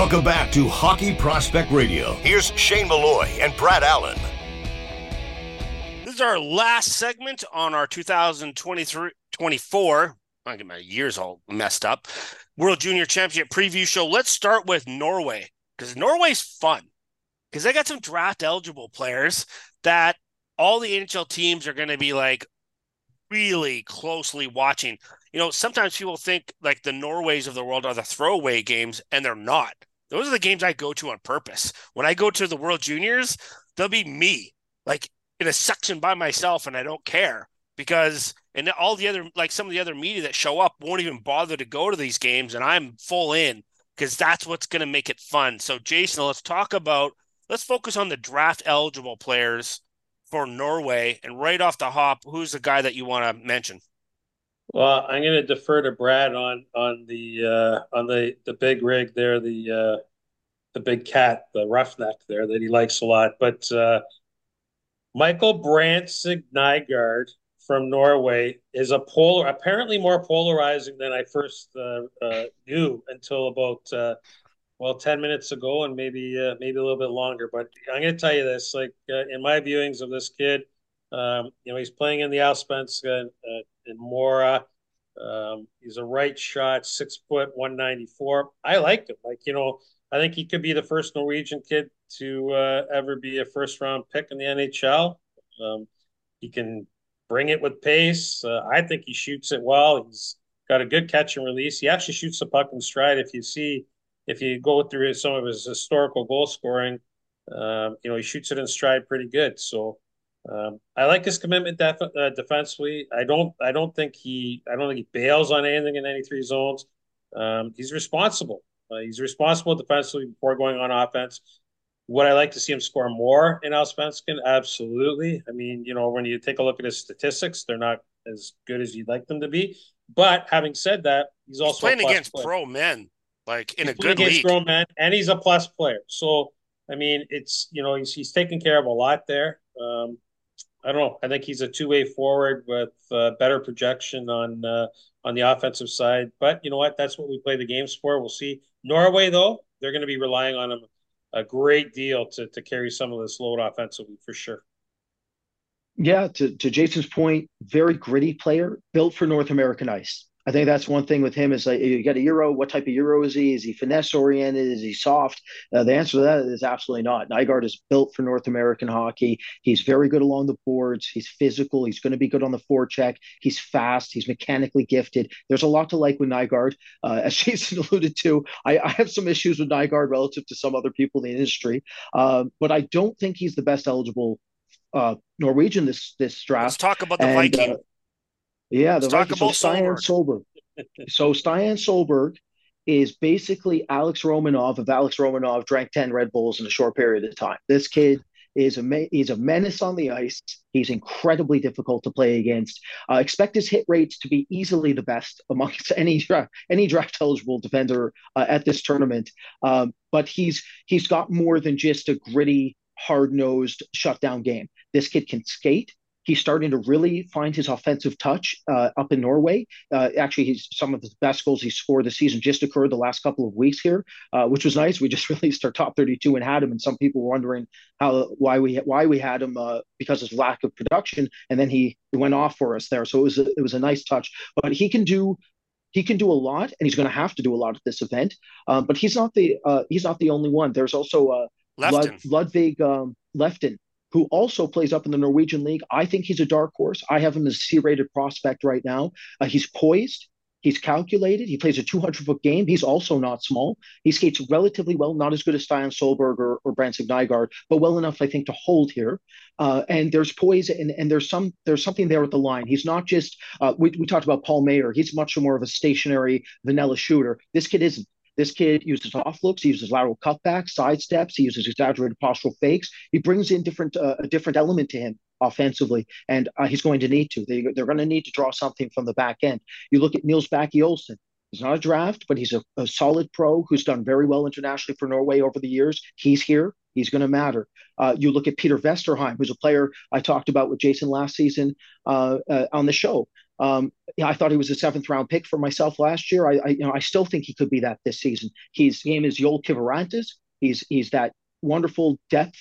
Welcome back to Hockey Prospect Radio. Here's Shane Malloy and Brad Allen. This is our last segment on our 2023-24. I get my years all messed up. World Junior Championship preview show. Let's start with Norway, because Norway's fun, because they got some draft eligible players that all the NHL teams are going to be like really closely watching. You know, sometimes people think like the Norways of the world are the throwaway games, and they're not. Those are the games I go to on purpose. When I go to the World Juniors, they'll be me, like in a section by myself, and I don't care, because and all the other, like some of the other media that show up won't even bother to go to these games, and I'm full in, because that's what's going to make it fun. So Jason, let's focus on the draft eligible players for Norway, and right off the hop, who's the guy that you want to mention? Well, I'm going to defer to Brad on the big rig there, the big cat, the roughneck there that he likes a lot. But Michael Brandsegg-Nygaard from Norway is apparently more polarizing than I first knew until about 10 minutes ago, and maybe a little bit longer. But I'm going to tell you this: in my viewings of this kid, he's playing in the Allsvenskan. In Mora. He's a right shot, 6 foot, 194. I liked him. I think he could be the first Norwegian kid to ever be a first round pick in the NHL. He can bring it with pace. I think he shoots it well. He's got a good catch and release. He actually shoots the puck in stride. If you go through some of his historical goal scoring, he shoots it in stride pretty good. So, I like his commitment defensively. I don't think he bails on anything in any three zones. He's responsible. He's responsible defensively before going on offense. Would I like to see him score more in Allsvenskan? Absolutely. When you take a look at his statistics, they're not as good as you'd like them to be. But having said that, he's also playing against pro men, like in a good league. Pro men, and he's a plus player. So he's taking care of a lot there. I don't know. I think he's a two-way forward with better projection on the offensive side. But you know what? That's what we play the games for. We'll see. Norway, though, they're going to be relying on him a great deal to carry some of this load offensively for sure. Yeah, to Jason's point, very gritty player, built for North American ice. I think that's one thing with him is like you got a Euro. What type of Euro is he? Is he finesse oriented? Is he soft? The answer to that is absolutely not. Nygaard is built for North American hockey. He's very good along the boards. He's physical. He's going to be good on the forecheck. He's fast. He's mechanically gifted. There's a lot to like with Nygaard. As Jason alluded to, I have some issues with Nygaard relative to some other people in the industry, but I don't think he's the best eligible Norwegian this draft. Let's talk about the Viking. Yeah, Stian Solberg. So Stian Solberg is basically Alex Romanov. If Alex Romanov drank 10 Red Bulls in a short period of time, this kid is he's a menace on the ice. He's incredibly difficult to play against. Expect his hit rates to be easily the best amongst any draft eligible defender at this tournament. But he's got more than just a gritty, hard-nosed shutdown game. This kid can skate. He's starting to really find his offensive touch up in Norway. Actually, some of the best goals he scored this season just occurred the last couple of weeks here, which was nice. We just released our top 32 and had him, and some people were wondering why we had him because of his lack of production, and then he went off for us there. So it was a nice touch. But he can do a lot, and he's going to have to do a lot at this event. But he's not the only one. There's also Ludvig Lefton, who also plays up in the Norwegian league. I think he's a dark horse. I have him as a C-rated prospect right now. He's poised. He's calculated. He plays a 200-foot game. He's also not small. He skates relatively well, not as good as Stian Solberg or Brandsegg-Nygaard, but well enough, I think, to hold here. And there's poise, and there's something there at the line. He's not just we talked about Paul Mayer. He's much more of a stationary vanilla shooter. This kid isn't. This kid uses off looks, he uses lateral cutbacks, side steps, he uses exaggerated postural fakes. He brings in a different element to him offensively, and he's going to need to. They're going to need to draw something from the back end. You look at Niels Backe Olsen. He's not a draft, but he's a solid pro who's done very well internationally for Norway over the years. He's here. He's going to matter. You look at Peter Vesterheim, who's a player I talked about with Jason last season on the show. I thought he was a 7th round pick for myself last year. I still think he could be that this season. His name is Joel Kivarantis. He's that wonderful depth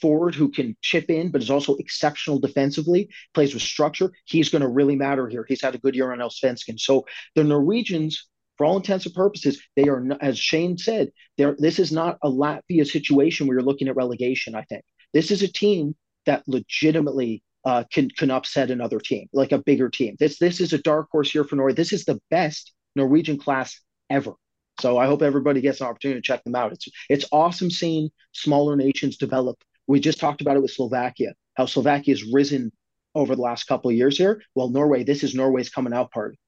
forward who can chip in, but is also exceptional defensively, plays with structure. He's going to really matter here. He's had a good year on Allsvenskan. So the Norwegians, for all intents and purposes, they are, as Shane said, this is not a Latvia situation where you're looking at relegation, I think. This is a team that legitimately can upset another team, like a bigger team. This is a dark horse year for Norway. This is the best Norwegian class ever. So I hope everybody gets an opportunity to check them out. It's awesome seeing smaller nations develop. We just talked about it with Slovakia, how Slovakia has risen over the last couple of years here. Well, Norway, this is Norway's coming out party.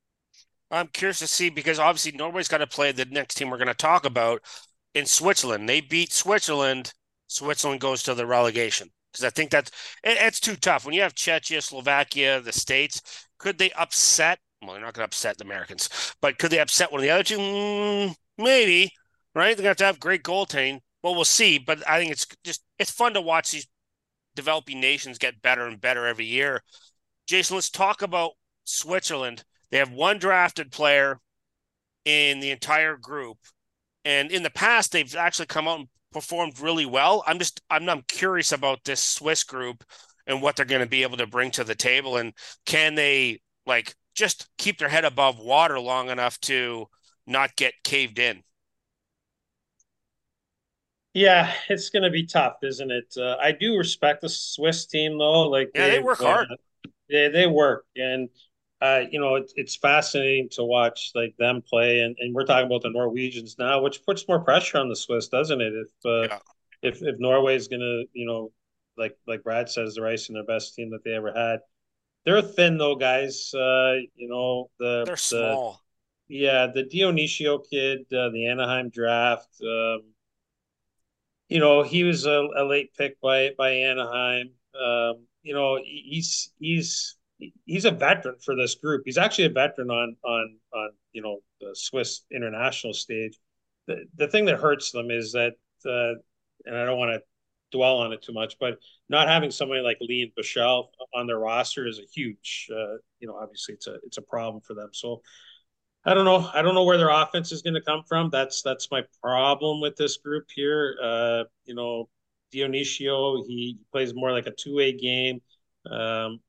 I'm curious to see, because obviously Norway's got to play the next team we're going to talk about in Switzerland. They beat Switzerland. Switzerland goes to the relegation, because I think that's too tough. When you have Czechia, Slovakia, the States, could they upset? Well, they're not going to upset the Americans, but could they upset one of the other two? Maybe, right? They're going to have great goaltending. Well, we'll see, but I think it's fun to watch these developing nations get better and better every year. Jason, let's talk about Switzerland. They have one drafted player in the entire group, and in the past, they've actually come out and performed really well. I'm curious about this Swiss group and what they're going to be able to bring to the table, and can they just keep their head above water long enough to not get caved in? Yeah, it's going to be tough, isn't it? I do respect the Swiss team, though. They work hard. They work. And, it's fascinating to watch them play. And we're talking about the Norwegians now, which puts more pressure on the Swiss, doesn't it? If Norway is going to, like Brad says, they're icing their best team that they ever had. They're thin, though, guys. They're small. The Dionisio kid, the Anaheim draft. He was a late pick by Anaheim. He's a veteran for this group. He's actually a veteran on the Swiss international stage. The thing that hurts them is that, and I don't want to dwell on it too much, but not having somebody like Lee Bouchelle on their roster is a huge, obviously it's a problem for them. So I don't know. I don't know where their offense is going to come from. That's my problem with this group here. Dionisio, he plays more like a two-way game.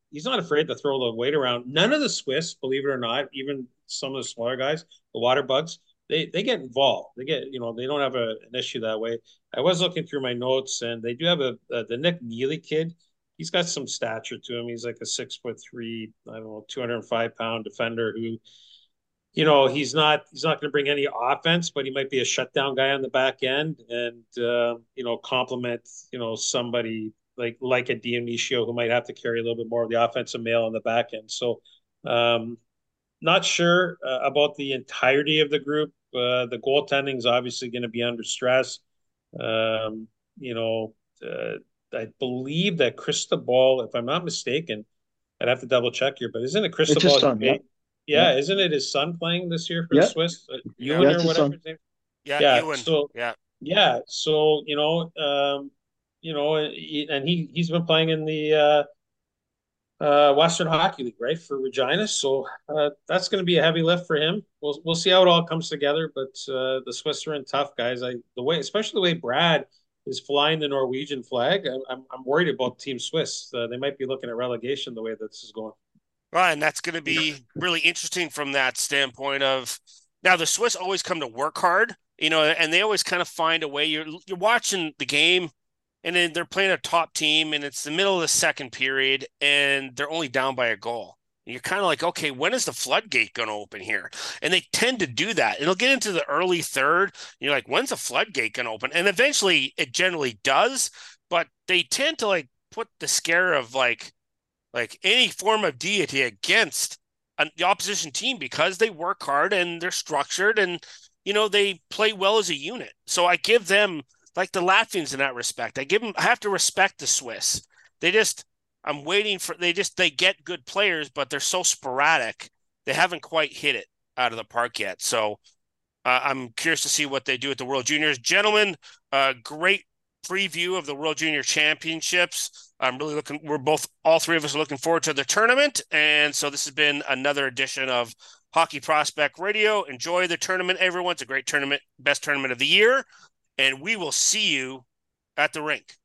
He's not afraid to throw the weight around. None of the Swiss, believe it or not, even some of the smaller guys, the water bugs, they get involved. They get, they don't have an issue that way. I was looking through my notes, and they do have the Nick Neely kid. He's got some stature to him. He's like a 6'3", 205-pound defender who, he's not going to bring any offense, but he might be a shutdown guy on the back end and, complement, somebody like a Dionisio who might have to carry a little bit more of the offensive mail on the back end. So not sure about the entirety of the group. The goaltending is obviously going to be under stress. I believe that Cristobal, if I'm not mistaken, I'd have to double check here, but isn't it Cristobal? Yeah, isn't it his son playing this year for Swiss? Ewan or whatever his name? Yeah, Ewan. So, and he's been playing in the Western Hockey League, right, for Regina. So that's going to be a heavy lift for him. We'll see how it all comes together. But the Swiss are in tough, guys. Especially the way Brad is flying the Norwegian flag, I'm worried about Team Swiss. They might be looking at relegation the way that this is going. Right, and that's going to be really interesting from that standpoint of now the Swiss always come to work hard, and they always kind of find a way. You're watching the game, and then they're playing a top team, and it's the middle of the second period, and they're only down by a goal. And you're kind of like, okay, when is the floodgate going to open here? And they tend to do that. It'll get into the early third, and you're like, when's the floodgate going to open? And eventually it generally does, but they tend to put the scare of any form of deity against the opposition team because they work hard and they're structured and, they play well as a unit. So I give them, the Latvians in that respect, I have to respect the Swiss. They get good players, but they're so sporadic. They haven't quite hit it out of the park yet. So I'm curious to see what they do at the World Juniors. Gentlemen, great preview of the World Junior Championships. I'm really looking, all three of us are looking forward to the tournament. And so this has been another edition of Hockey Prospect Radio. Enjoy the tournament, everyone. It's a great tournament, best tournament of the year. And we will see you at the rink.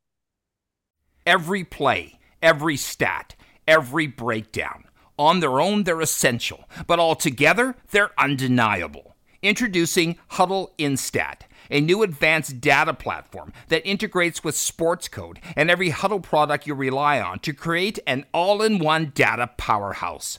Every play, every stat, every breakdown. On their own, they're essential, but altogether, they're undeniable. Introducing Huddle Instat, a new advanced data platform that integrates with Sports Code and every Huddle product you rely on to create an all-in-one data powerhouse.